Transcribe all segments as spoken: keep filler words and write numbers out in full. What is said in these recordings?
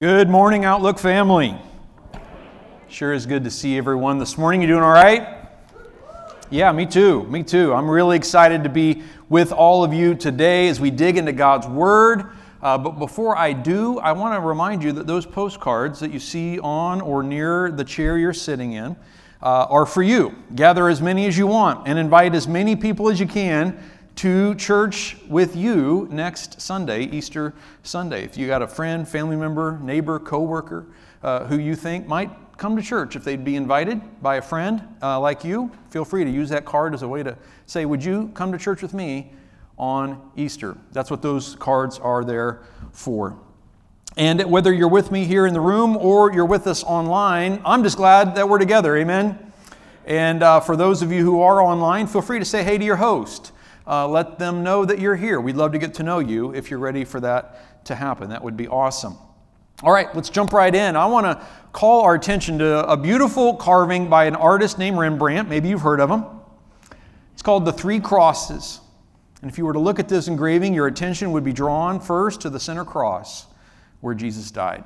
Good morning, Outlook family. Sure is good to see everyone this morning. You doing all right? Yeah, me too. Me too. I'm really excited to be with all of you today as we dig into God's Word. Uh, but before I do, I want to remind you that those postcards that you see on or near the chair you're sitting in uh, are for you. Gather as many as you want and invite as many people as you can to church with you next Sunday, Easter Sunday. If you got a friend, family member, neighbor, coworker, uh, who you think might come to church, if they'd be invited by a friend uh, like you, feel free to use that card as a way to say, would you come to church with me on Easter? That's what those cards are there for. And whether you're with me here in the room or you're with us online, I'm just glad that we're together, amen? And uh, for those of you who are online, feel free to say hey to your host. Uh, let them know that you're here. We'd love to get to know you if you're ready for that to happen. That would be awesome. All right, let's jump right in. I want to call our attention to a beautiful carving by an artist named Rembrandt. Maybe you've heard of him. It's called The Three Crosses. And if you were to look at this engraving, your attention would be drawn first to the center cross where Jesus died.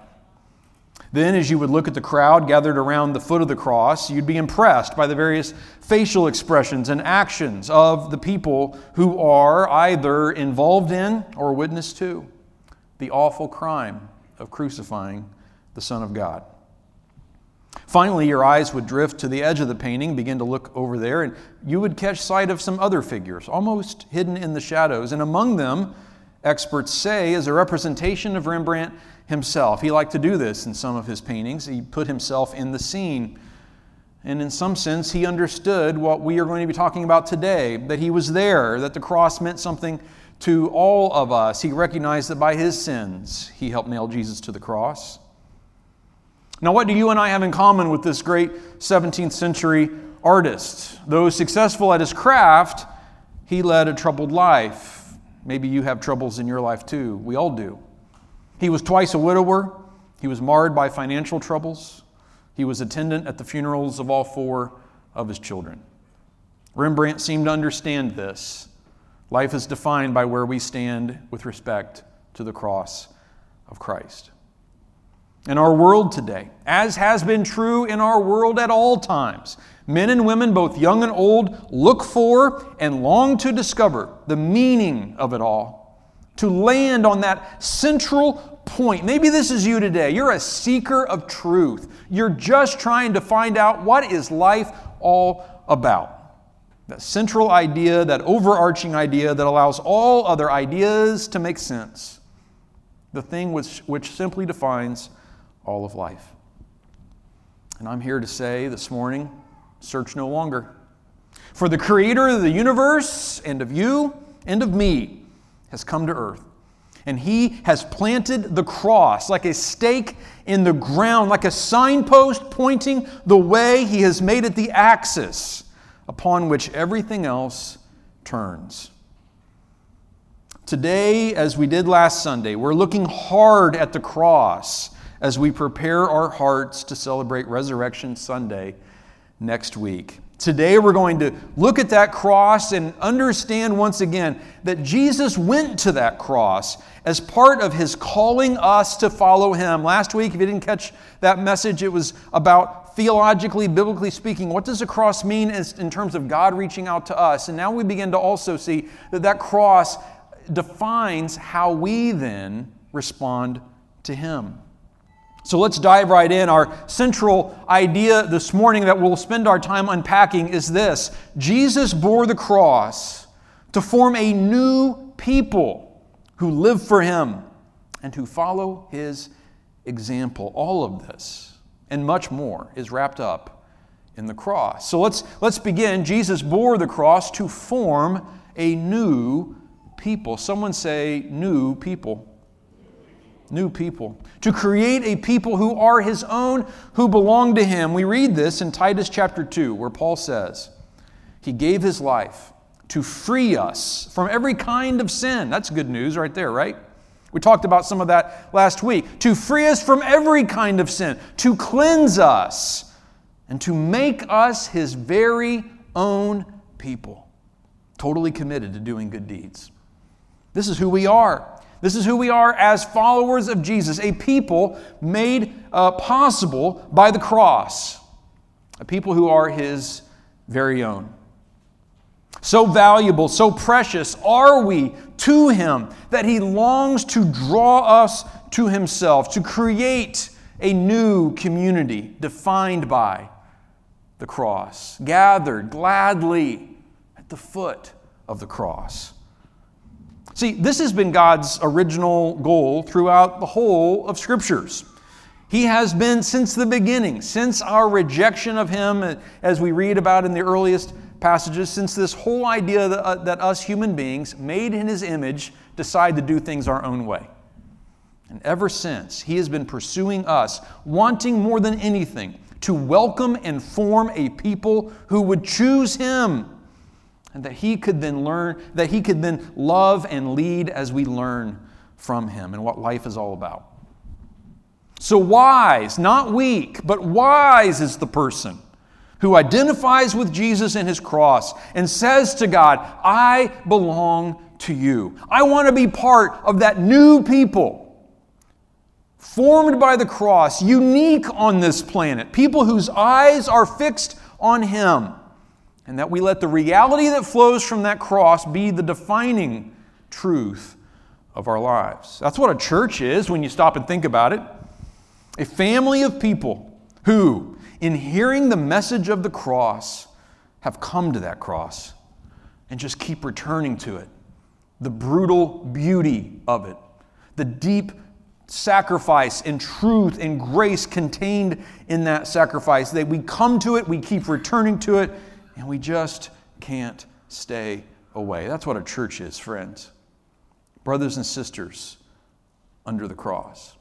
Then, as you would look at the crowd gathered around the foot of the cross, you'd be impressed by the various facial expressions and actions of the people who are either involved in or witness to the awful crime of crucifying the Son of God. Finally, your eyes would drift to the edge of the painting, begin to look over there, and you would catch sight of some other figures, almost hidden in the shadows, and among them, experts say, is a representation of Rembrandt himself. He liked to do this in some of his paintings. He put himself in the scene. And in some sense, he understood what we are going to be talking about today, that he was there, that the cross meant something to all of us. He recognized that by his sins, he helped nail Jesus to the cross. Now, what do you and I have in common with this great seventeenth century artist? Though successful at his craft, he led a troubled life. Maybe you have troubles in your life too. We all do. He was twice a widower. He was marred by financial troubles. He was attendant at the funerals of all four of his children. Rembrandt seemed to understand this. Life is defined by where we stand with respect to the cross of Christ. In our world today, as has been true in our world at all times, men and women, both young and old, look for and long to discover the meaning of it all, to land on that central point. Maybe this is you today. You're a seeker of truth. You're just trying to find out what is life all about. That central idea, that overarching idea that allows all other ideas to make sense. The thing which, which simply defines all of life. And I'm here to say this morning, search no longer. For the Creator of the universe and of you and of me has come to earth. And He has planted the cross like a stake in the ground, like a signpost pointing the way. He has made it the axis upon which everything else turns. Today, as we did last Sunday, we're looking hard at the cross as we prepare our hearts to celebrate Resurrection Sunday next week. Today we're going to look at that cross and understand once again that Jesus went to that cross as part of His calling us to follow Him. Last week, if you didn't catch that message, it was about theologically, biblically speaking, what does a cross mean in terms of God reaching out to us? And now we begin to also see that that cross defines how we then respond to Him. So let's dive right in. Our central idea this morning that we'll spend our time unpacking is this. Jesus bore the cross to form a new people who live for Him and who follow His example. All of this and much more is wrapped up in the cross. So let's, let's begin. Jesus bore the cross to form a new people. Someone say, new people. New people, to create a people who are His own, who belong to Him. We read this in Titus chapter two, where Paul says, He gave His life to free us from every kind of sin. That's good news right there, right? We talked about some of that last week. To free us from every kind of sin, to cleanse us, and to make us His very own people, totally committed to doing good deeds. This is who we are. This is who we are as followers of Jesus, a people made uh, possible by the cross, a people who are His very own. So valuable, so precious are we to Him that He longs to draw us to Himself, to create a new community defined by the cross, gathered gladly at the foot of the cross. See, this has been God's original goal throughout the whole of Scriptures. He has been since the beginning, since our rejection of Him, as we read about in the earliest passages, since this whole idea that, uh, that us human beings, made in His image, decide to do things our own way. And ever since, He has been pursuing us, wanting more than anything to welcome and form a people who would choose Him, and that He could then learn, that He could then love and lead as we learn from Him and what life is all about. So wise, not weak, but wise is the person who identifies with Jesus and His cross and says to God, I belong to You. I want to be part of that new people formed by the cross, unique on this planet, people whose eyes are fixed on Him, and that we let the reality that flows from that cross be the defining truth of our lives. That's what a church is when you stop and think about it. A family of people who, in hearing the message of the cross, have come to that cross and just keep returning to it. The brutal beauty of it, the deep sacrifice and truth and grace contained in that sacrifice, that we come to it, we keep returning to it, and we just can't stay away. That's what a church is, friends. Brothers and sisters under the cross.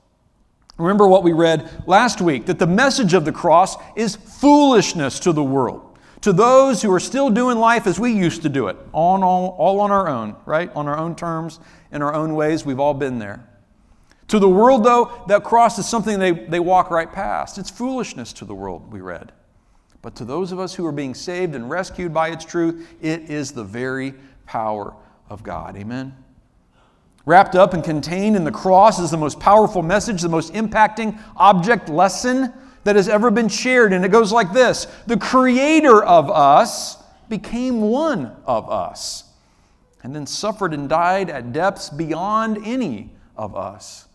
Remember what we read last week, that the message of the cross is foolishness to the world, to those who are still doing life as we used to do it, on all, all on our own, right? On our own terms, in our own ways. We've all been there. To the world, though, that cross is something they, they walk right past. It's foolishness to the world, we read. But to those of us who are being saved and rescued by its truth, it is the very power of God. Amen? Wrapped up and contained in the cross is the most powerful message, the most impacting object lesson that has ever been shared. And it goes like this. The Creator of us became one of us, and then suffered and died at depths beyond any of us,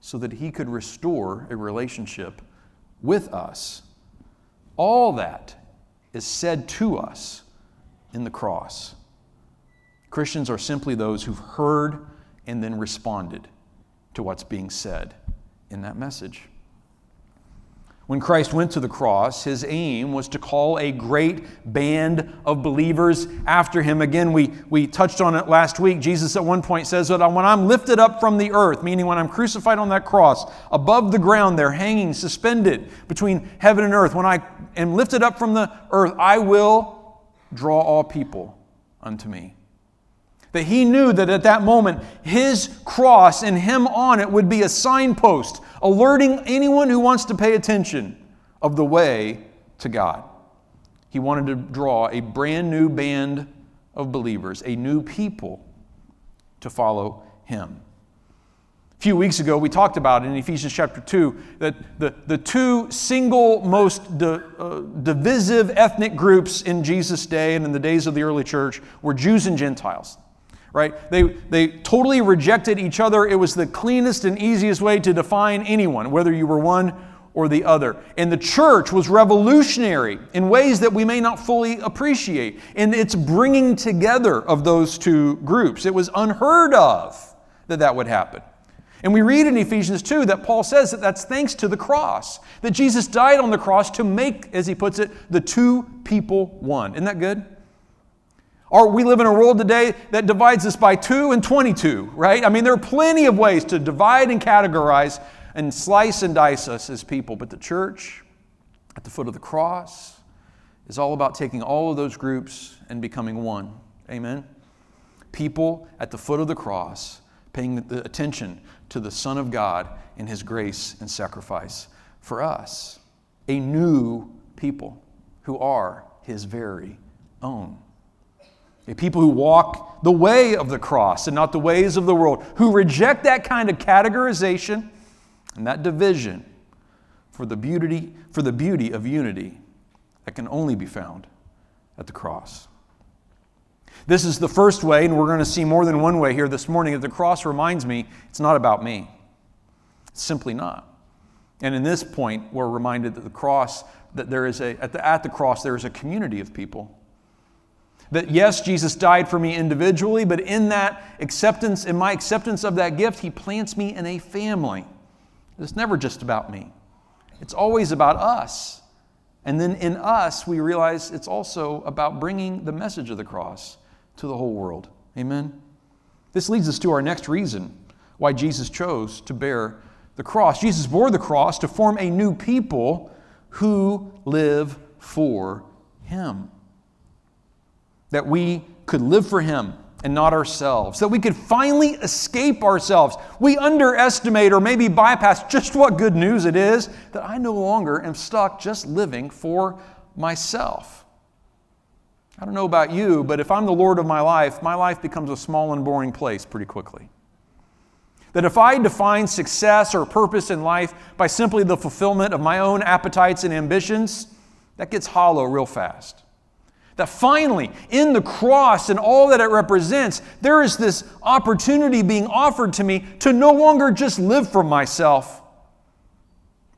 so that He could restore a relationship with us. All that is said to us in the cross. Christians are simply those who've heard and then responded to what's being said in that message. When Christ went to the cross, His aim was to call a great band of believers after Him. Again, we, we touched on it last week. Jesus at one point says that when I'm lifted up from the earth, meaning when I'm crucified on that cross, above the ground there, hanging, suspended between heaven and earth, when I am lifted up from the earth, I will draw all people unto Me. That He knew that at that moment, His cross and Him on it would be a signpost alerting anyone who wants to pay attention of the way to God. He wanted to draw a brand new band of believers, a new people to follow Him. A few weeks ago, we talked about in Ephesians chapter two that the, the two single most di, uh, divisive ethnic groups in Jesus' day and in the days of the early church were Jews and Gentiles. Right? They, they totally rejected each other. It was the cleanest and easiest way to define anyone, whether you were one or the other. And the church was revolutionary in ways that we may not fully appreciate. And it's bringing together of those two groups. It was unheard of that that would happen. And we read in Ephesians two that Paul says that that's thanks to the cross, that Jesus died on the cross to make, as he puts it, the two people one. Isn't that good? Or we live in a world today that divides us by two and twenty-two, right? I mean, there are plenty of ways to divide and categorize and slice and dice us as people. But the church at the foot of the cross is all about taking all of those groups and becoming one. Amen? People at the foot of the cross paying the attention to the Son of God and His grace and sacrifice for us. A new people who are His very own. A people who walk the way of the cross and not the ways of the world, who reject that kind of categorization and that division for the beauty, for the beauty of unity that can only be found at the cross. This is the first way, and we're going to see more than one way here this morning, that the cross reminds me it's not about me. It's simply not. And in this point, we're reminded that the cross, that there is a, at the, at the cross, there is a community of people. That yes, Jesus died for me individually, but in that acceptance, in my acceptance of that gift, He plants me in a family. It's never just about me. It's always about us. And then in us, we realize it's also about bringing the message of the cross to the whole world. Amen? This leads us to our next reason why Jesus chose to bear the cross. Jesus bore the cross to form a new people who live for Him. That we could live for Him and not ourselves. That we could finally escape ourselves. We underestimate or maybe bypass just what good news it is that I no longer am stuck just living for myself. I don't know about you, but if I'm the Lord of my life, my life becomes a small and boring place pretty quickly. That if I define success or purpose in life by simply the fulfillment of my own appetites and ambitions, that gets hollow real fast. That finally, in the cross and all that it represents, there is this opportunity being offered to me to no longer just live for myself,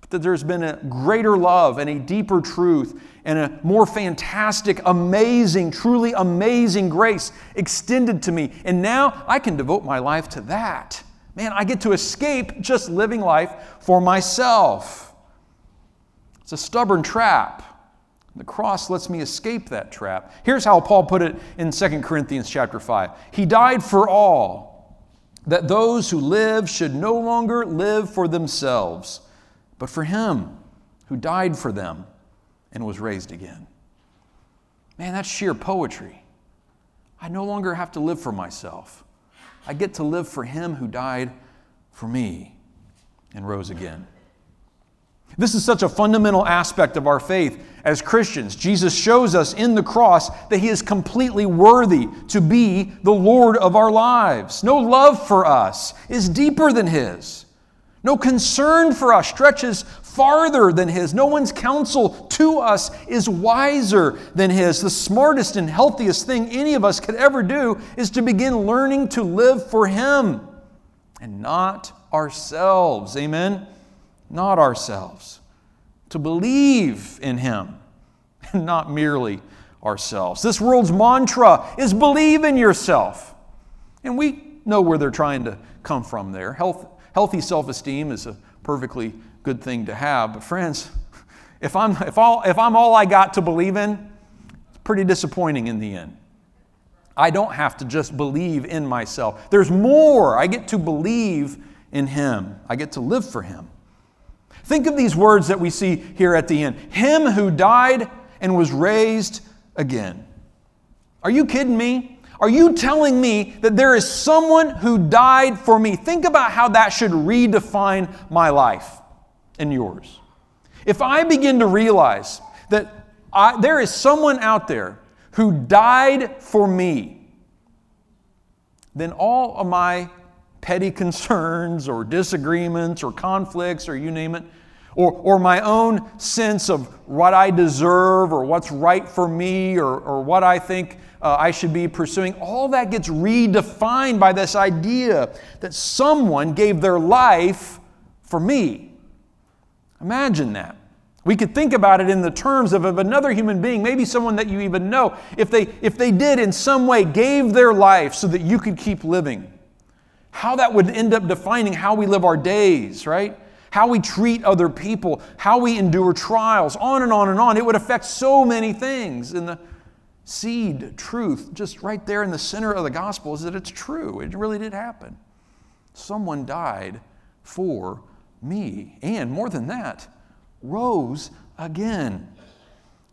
but that there's been a greater love and a deeper truth and a more fantastic, amazing, truly amazing grace extended to me. And now I can devote my life to that. Man, I get to escape just living life for myself. It's a stubborn trap. The cross lets me escape that trap. Here's how Paul put it in Second Corinthians chapter five. He died for all, that those who live should no longer live for themselves, but for Him who died for them and was raised again. Man, that's sheer poetry. I no longer have to live for myself. I get to live for Him who died for me and rose again. This is such a fundamental aspect of our faith as Christians. Jesus shows us in the cross that He is completely worthy to be the Lord of our lives. No love for us is deeper than His. No concern for us stretches farther than His. No one's counsel to us is wiser than His. The smartest and healthiest thing any of us could ever do is to begin learning to live for Him and not ourselves. Amen? Not ourselves, to believe in Him, and not merely ourselves. This world's mantra is believe in yourself. And we know where they're trying to come from there. Health, healthy self-esteem is a perfectly good thing to have. But friends, if I'm, if all, if I'm all I got to believe in, it's pretty disappointing in the end. I don't have to just believe in myself. There's more. I get to believe in Him. I get to live for Him. Think of these words that we see here at the end. Him who died and was raised again. Are you kidding me? Are you telling me that there is someone who died for me? Think about how that should redefine my life and yours. If I begin to realize that I, there is someone out there who died for me, then all of my petty concerns or disagreements or conflicts or you name it, or, or my own sense of what I deserve or what's right for me or, or what I think uh, I should be pursuing, all that gets redefined by this idea that someone gave their life for me. Imagine that. We could think about it in the terms of another human being, maybe someone that you even know, if they, if they did in some way gave their life so that you could keep living. How that would end up defining how we live our days, right? How we treat other people, how we endure trials, on and on and on. It would affect so many things. And the seed, truth, just right there in the center of the gospel is that it's true. It really did happen. Someone died for me. And more than that, rose again.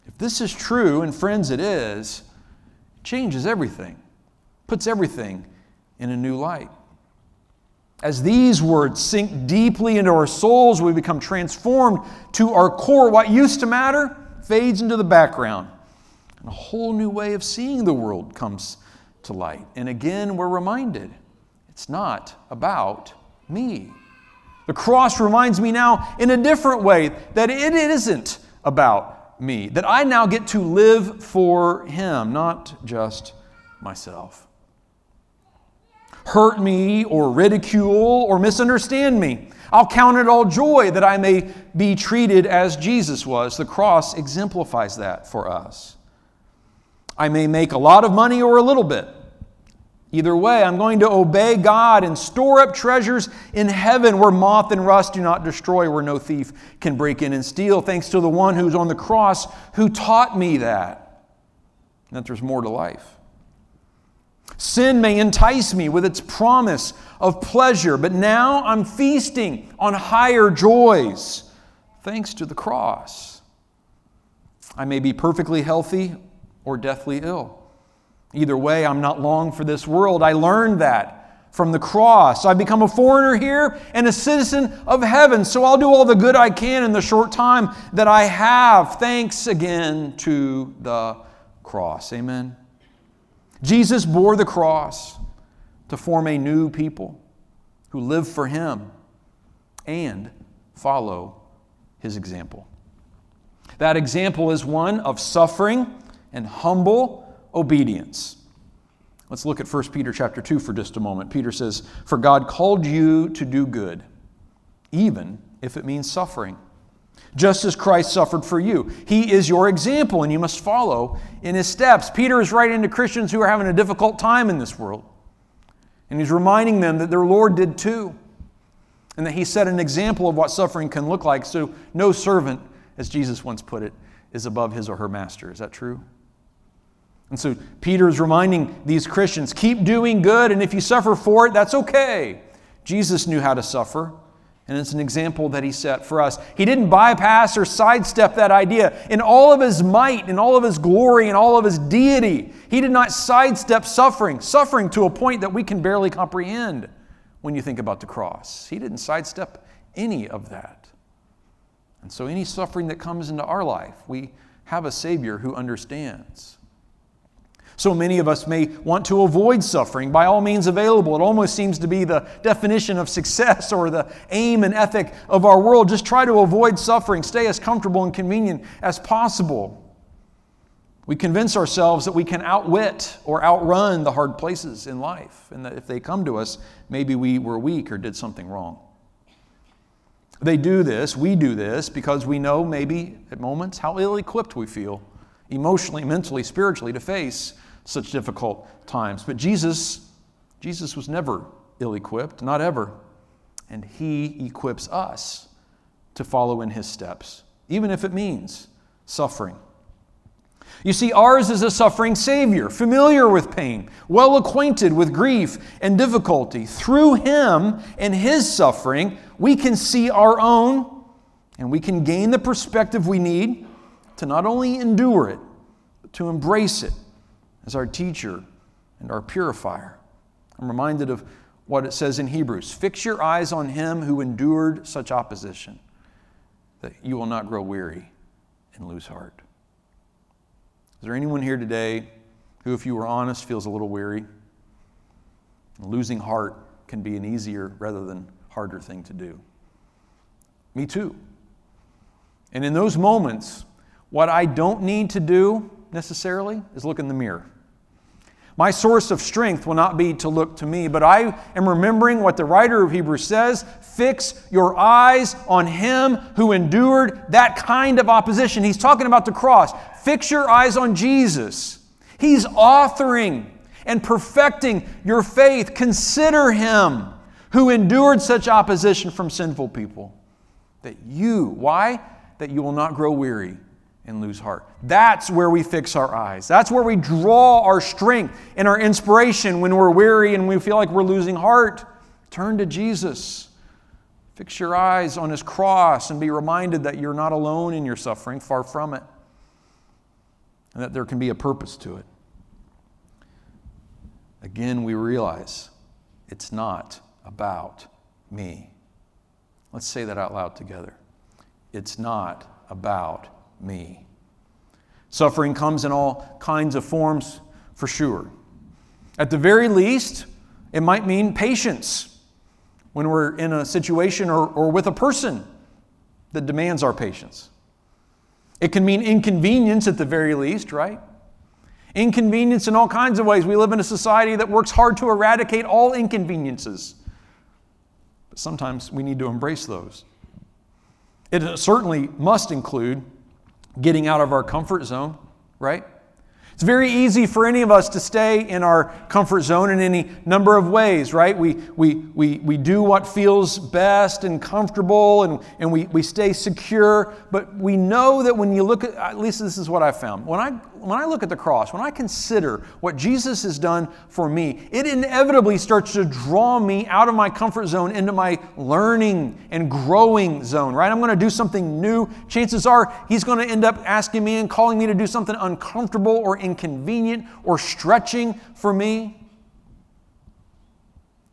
If this is true, and friends it is, it changes everything. Puts everything in a new light. As these words sink deeply into our souls, we become transformed to our core. What used to matter fades into the background. And a whole new way of seeing the world comes to light. And again, we're reminded, it's not about me. The cross reminds me now in a different way that it isn't about me, that I now get to live for Him, not just myself. Hurt me or ridicule or misunderstand me, I'll count it all joy that I may be treated as Jesus was. The cross exemplifies that for us. I may make a lot of money or a little bit. Either way, I'm going to obey God and store up treasures in heaven where moth and rust do not destroy, where no thief can break in and steal, thanks to the one who's on the cross who taught me that, and that there's more to life. Sin may entice me with its promise of pleasure, but now I'm feasting on higher joys, thanks to the cross. I may be perfectly healthy or deathly ill. Either way, I'm not long for this world. I learned that from the cross. I become a foreigner here and a citizen of heaven, so I'll do all the good I can in the short time that I have. Thanks again to the cross. Amen. Jesus bore the cross to form a new people who live for Him and follow His example. That example is one of suffering and humble obedience. Let's look at First Peter chapter two for just a moment. Peter says, "For God called you to do good, even if it means suffering, just as Christ suffered for you. He is your example, and you must follow in His steps." Peter is writing to Christians who are having a difficult time in this world, and he's reminding them that their Lord did too, and that He set an example of what suffering can look like. So no servant, as Jesus once put it, is above his or her master. Is that true? And so Peter's reminding these Christians, keep doing good, and if you suffer for it, that's okay. Jesus knew how to suffer, and it's an example that He set for us. He didn't bypass or sidestep that idea. In all of His might, in all of His glory, in all of His deity, He did not sidestep suffering, suffering to a point that we can barely comprehend when you think about the cross. He didn't sidestep any of that. And so any suffering that comes into our life, we have a Savior who understands. So many of us may want to avoid suffering by all means available. It almost seems to be the definition of success or the aim and ethic of our world. Just try to avoid suffering. Stay as comfortable and convenient as possible. We convince ourselves that we can outwit or outrun the hard places in life, and that if they come to us, maybe we were weak or did something wrong. They do this, we do this, because we know maybe at moments how ill-equipped we feel emotionally, mentally, spiritually to face such difficult times. But Jesus, Jesus was never ill-equipped, not ever. And He equips us to follow in His steps, even if it means suffering. You see, ours is a suffering Savior, familiar with pain, well acquainted with grief and difficulty. Through Him and His suffering, we can see our own, and we can gain the perspective we need to not only endure it, but to embrace it as our teacher and our purifier. I'm reminded of what it says in Hebrews, "Fix your eyes on Him who endured such opposition, that you will not grow weary and lose heart." Is there anyone here today who, if you were honest, feels a little weary? Losing heart can be an easier rather than harder thing to do. Me too. And in those moments, what I don't need to do necessarily is look in the mirror. My source of strength will not be to look to me, but I am remembering what the writer of Hebrews says, "Fix your eyes on Him who endured that kind of opposition." He's talking about the cross. Fix your eyes on Jesus. He's authoring and perfecting your faith. Consider Him who endured such opposition from sinful people, that you, why? That you will not grow weary and lose heart. That's where we fix our eyes. That's where we draw our strength and our inspiration when we're weary and we feel like we're losing heart. Turn to Jesus. Fix your eyes on His cross and be reminded that you're not alone in your suffering, far from it, and that there can be a purpose to it. Again, we realize it's not about me. Let's say that out loud together. It's not about me. Me. Suffering comes in all kinds of forms, for sure. At the very least, it might mean patience when we're in a situation or, or with a person that demands our patience. It can mean inconvenience at the very least, right? Inconvenience in all kinds of ways. We live in a society that works hard to eradicate all inconveniences. But sometimes we need to embrace those. It certainly must include getting out of our comfort zone, right? It's very easy for any of us to stay in our comfort zone in any number of ways, right? We we we we do what feels best and comfortable, and, and we, we stay secure. But we know that when you look at, at least this is what I found. When I when I look at the cross, when I consider what Jesus has done for me, it inevitably starts to draw me out of my comfort zone into my learning and growing zone, right? I'm going to do something new. Chances are he's going to end up asking me and calling me to do something uncomfortable or inconvenient or stretching for me.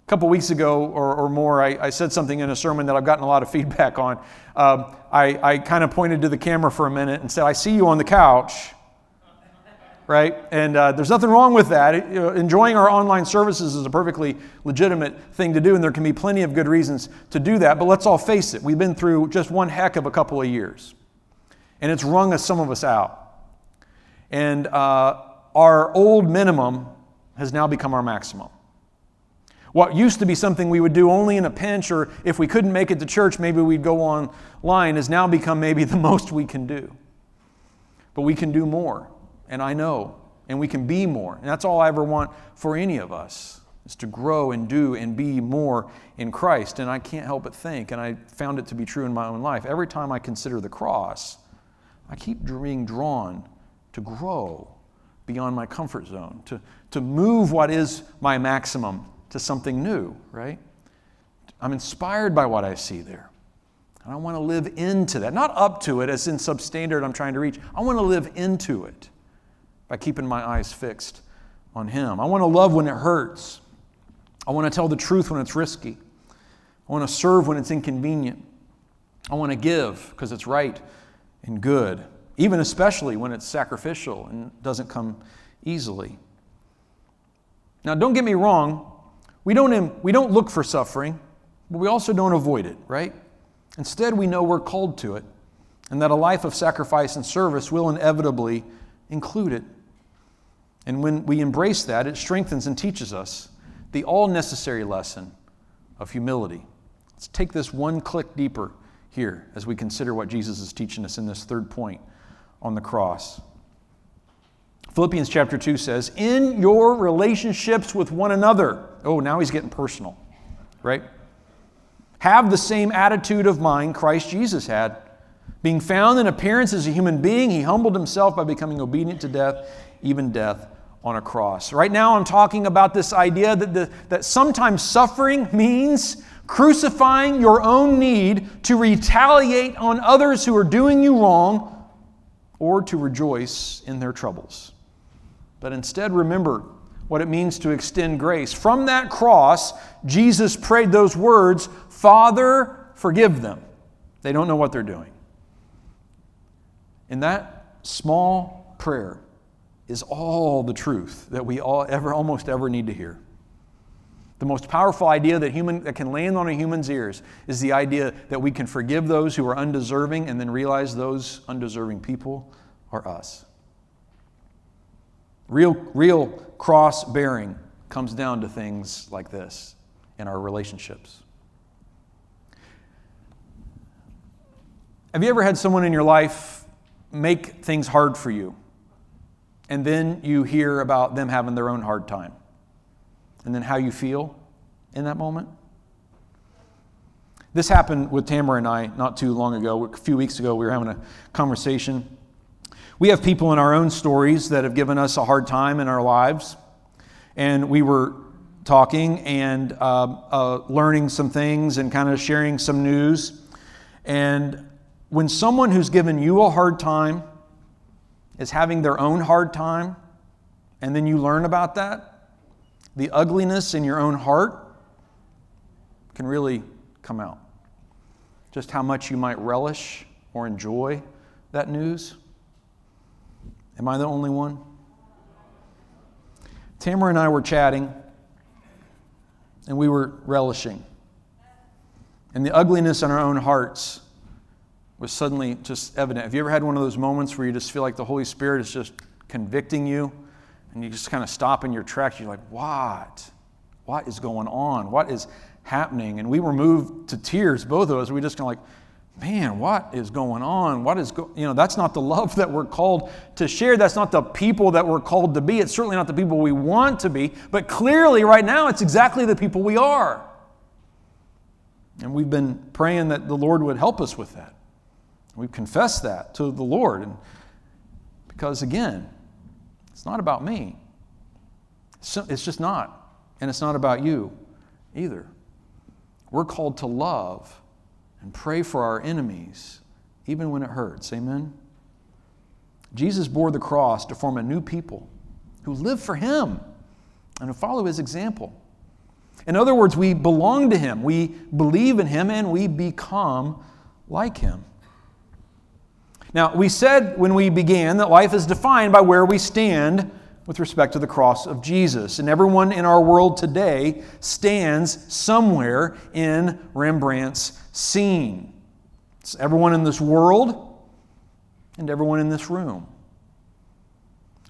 A couple weeks ago or, or more, I, I said something in a sermon that I've gotten a lot of feedback on. Um, I, I kind of pointed to the camera for a minute and said, "I see you on the couch," right? And uh, there's nothing wrong with that. It, you know, enjoying our online services is a perfectly legitimate thing to do, and there can be plenty of good reasons to do that. But let's all face it, we've been through just one heck of a couple of years, and it's wrung us, some of us out. And uh, our old minimum has now become our maximum. What used to be something we would do only in a pinch, or if we couldn't make it to church, maybe we'd go online, has now become maybe the most we can do. But we can do more, and I know, and we can be more. And that's all I ever want for any of us, is to grow and do and be more in Christ. And I can't help but think, and I found it to be true in my own life, every time I consider the cross, I keep being drawn to grow beyond my comfort zone, to, to move what is my maximum to something new, right? I'm inspired by what I see there. And I want to live into that. Not up to it, as in substandard I'm trying to reach. I want to live into it by keeping my eyes fixed on Him. I want to love when it hurts. I want to tell the truth when it's risky. I want to serve when it's inconvenient. I want to give because it's right and good, even especially when it's sacrificial and doesn't come easily. Now, don't get me wrong. We don't, we don't look for suffering, but we also don't avoid it, right? Instead, we know we're called to it and that a life of sacrifice and service will inevitably include it. And when we embrace that, it strengthens and teaches us the all-necessary lesson of humility. Let's take this one click deeper here as we consider what Jesus is teaching us in this third point on the cross. Philippians chapter two says, in your relationships with one another. Oh, now he's getting personal, right? Have the same attitude of mind Christ Jesus had. Being found in appearance as a human being, he humbled himself by becoming obedient to death, even death on a cross. Right now I'm talking about this idea that, the, that sometimes suffering means crucifying your own need to retaliate on others who are doing you wrong, or to rejoice in their troubles. But instead, remember what it means to extend grace. From that cross, Jesus prayed those words, "Father, forgive them. They don't know what they're doing." And that small prayer is all the truth that we all ever, almost ever need to hear. The most powerful idea that human that can land on a human's ears is the idea that we can forgive those who are undeserving and then realize those undeserving people are us. Real, real cross-bearing comes down to things like this in our relationships. Have you ever had someone in your life make things hard for you, and then you hear about them having their own hard time? And then how you feel in that moment. This happened with Tamara and I not too long ago. A few weeks ago, we were having a conversation. We have people in our own stories that have given us a hard time in our lives. And we were talking and uh, uh, learning some things and kind of sharing some news. And when someone who's given you a hard time is having their own hard time, and then you learn about that, the ugliness in your own heart can really come out. Just how much you might relish or enjoy that news. Am I the only one? Tamara and I were chatting, and we were relishing. And the ugliness in our own hearts was suddenly just evident. Have you ever had one of those moments where you just feel like the Holy Spirit is just convicting you, and you just kind of stop in your tracks? You're like, what? What is going on? What is happening? And we were moved to tears, both of us. We were just kind of like, man, what is going on? What is go-? You know, that's not the love that we're called to share. That's not the people that we're called to be. It's certainly not the people we want to be. But clearly, right now, it's exactly the people we are. And we've been praying that the Lord would help us with that. We've confessed that to the Lord. And because, again, it's not about me. It's just not. And it's not about you either. We're called to love and pray for our enemies, even when it hurts. Amen? Jesus bore the cross to form a new people who live for Him and who follow His example. In other words, we belong to Him, we believe in Him, and we become like Him. Now, we said when we began that life is defined by where we stand with respect to the cross of Jesus. And everyone in our world today stands somewhere in Rembrandt's scene. It's everyone in this world and everyone in this room.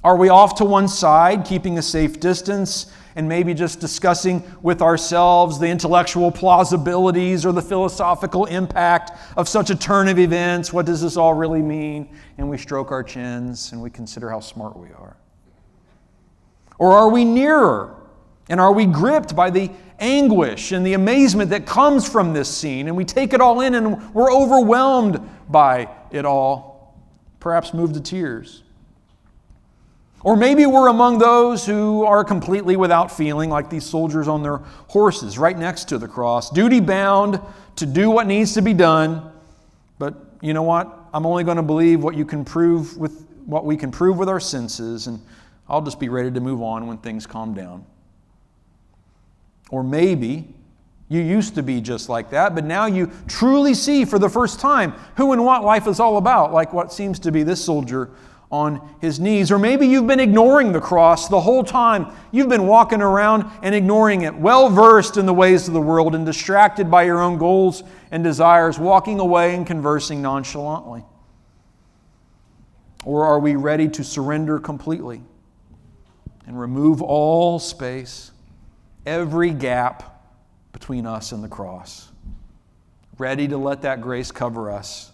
Are we off to one side, keeping a safe distance, and maybe just discussing with ourselves the intellectual plausibilities or the philosophical impact of such a turn of events? What does this all really mean? And we stroke our chins and we consider how smart we are. Or are we nearer? And are we gripped by the anguish and the amazement that comes from this scene? And we take it all in and we're overwhelmed by it all, perhaps moved to tears. Or maybe we're among those who are completely without feeling, like these soldiers on their horses right next to the cross, duty-bound to do what needs to be done. But you know what? I'm only going to believe what you can prove with what we can prove with our senses, and I'll just be ready to move on when things calm down. Or maybe you used to be just like that, but now you truly see for the first time who and what life is all about, like what seems to be this soldier on his knees. Or maybe you've been ignoring the cross the whole time. You've been walking around and ignoring it, well-versed in the ways of the world and distracted by your own goals and desires, walking away and conversing nonchalantly. Or are we ready to surrender completely and remove all space, every gap between us and the cross, ready to let that grace cover us,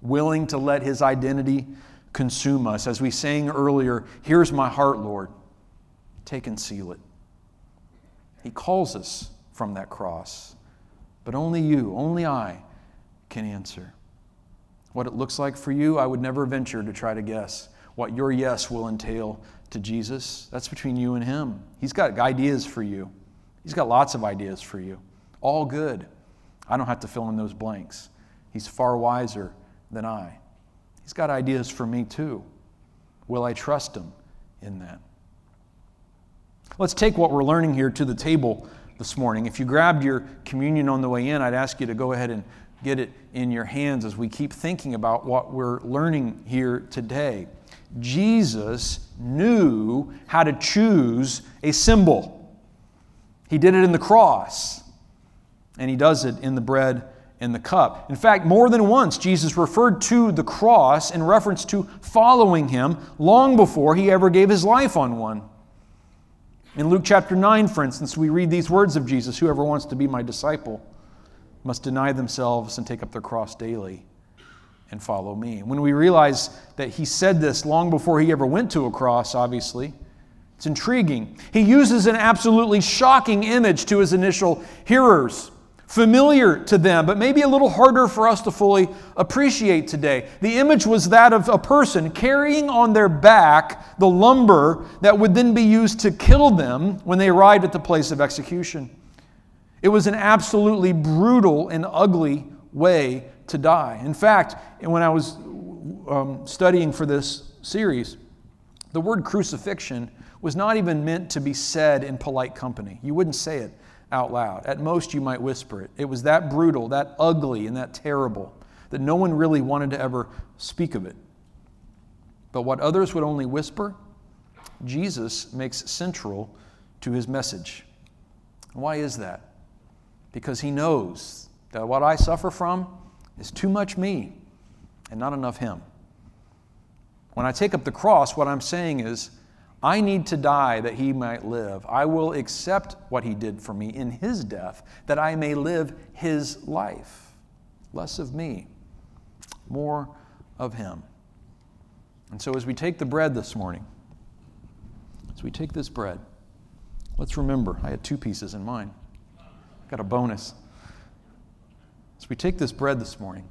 willing to let His identity consume us? As we sang earlier, here's my heart, Lord, take and seal it. He calls us from that cross, but only you, only I can answer. What it looks like for you, I would never venture to try to guess what your yes will entail to Jesus. That's between you and Him. He's got ideas for you. He's got lots of ideas for you. All good. I don't have to fill in those blanks. He's far wiser than I. He's got ideas for me too. Will I trust Him in that? Let's take what we're learning here to the table this morning. If you grabbed your communion on the way in, I'd ask you to go ahead and get it in your hands as we keep thinking about what we're learning here today. Jesus knew how to choose a symbol. He did it in the cross, and He does it in the bread and the cup. In fact, more than once, Jesus referred to the cross in reference to following Him long before He ever gave His life on one. In Luke chapter nine, for instance, we read these words of Jesus, "Whoever wants to be my disciple must deny themselves and take up their cross daily and follow me." When we realize that He said this long before He ever went to a cross, obviously, it's intriguing. He uses an absolutely shocking image to His initial hearers, familiar to them, but maybe a little harder for us to fully appreciate today. The image was that of a person carrying on their back the lumber that would then be used to kill them when they arrived at the place of execution. It was an absolutely brutal and ugly way to die. In fact, when I was um, studying for this series, the word crucifixion was not even meant to be said in polite company. You wouldn't say it out loud. At most, you might whisper it. It was that brutal, that ugly, and that terrible that no one really wanted to ever speak of it. But what others would only whisper, Jesus makes central to his message. Why is that? Because he knows that what I suffer from is too much me and not enough him. When I take up the cross, what I'm saying is, I need to die that he might live. I will accept what he did for me in his death, that I may live his life. Less of me, more of him. And so as we take the bread this morning, as we take this bread, let's remember, I had two pieces in mind. Got a bonus. As we take this bread this morning,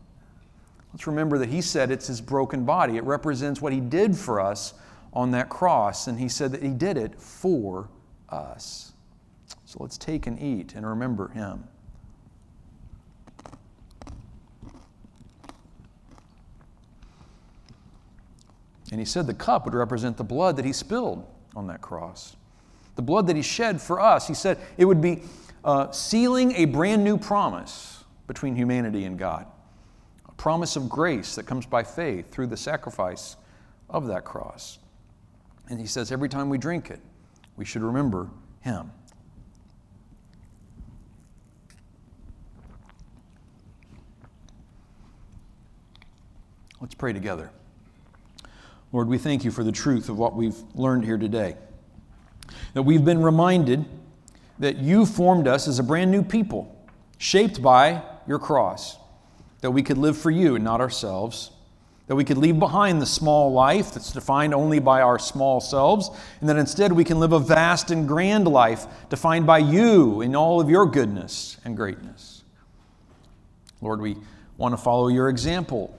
let's remember that he said it's his broken body. It represents what he did for us on that cross, and he said that he did it for us. So let's take and eat and remember him. And he said the cup would represent the blood that he spilled on that cross. The blood that he shed for us. He said it would be Uh, sealing a brand new promise between humanity and God. A promise of grace that comes by faith through the sacrifice of that cross. And he says every time we drink it, we should remember him. Let's pray together. Lord, we thank you for the truth of what we've learned here today. That we've been reminded that you formed us as a brand new people, shaped by your cross, that we could live for you and not ourselves, that we could leave behind the small life that's defined only by our small selves, and that instead we can live a vast and grand life defined by you in all of your goodness and greatness. Lord, we want to follow your example.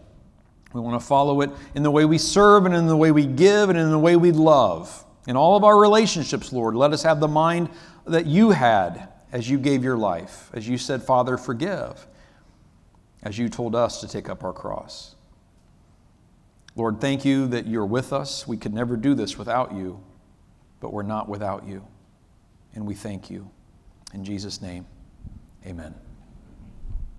We want to follow it in the way we serve and in the way we give and in the way we love. In all of our relationships, Lord, let us have the mind that you had as you gave your life, as you said, Father, forgive, as you told us to take up our cross. Lord, thank you that you're with us. We could never do this without you, but we're not without you. And we thank you. In Jesus' name, amen.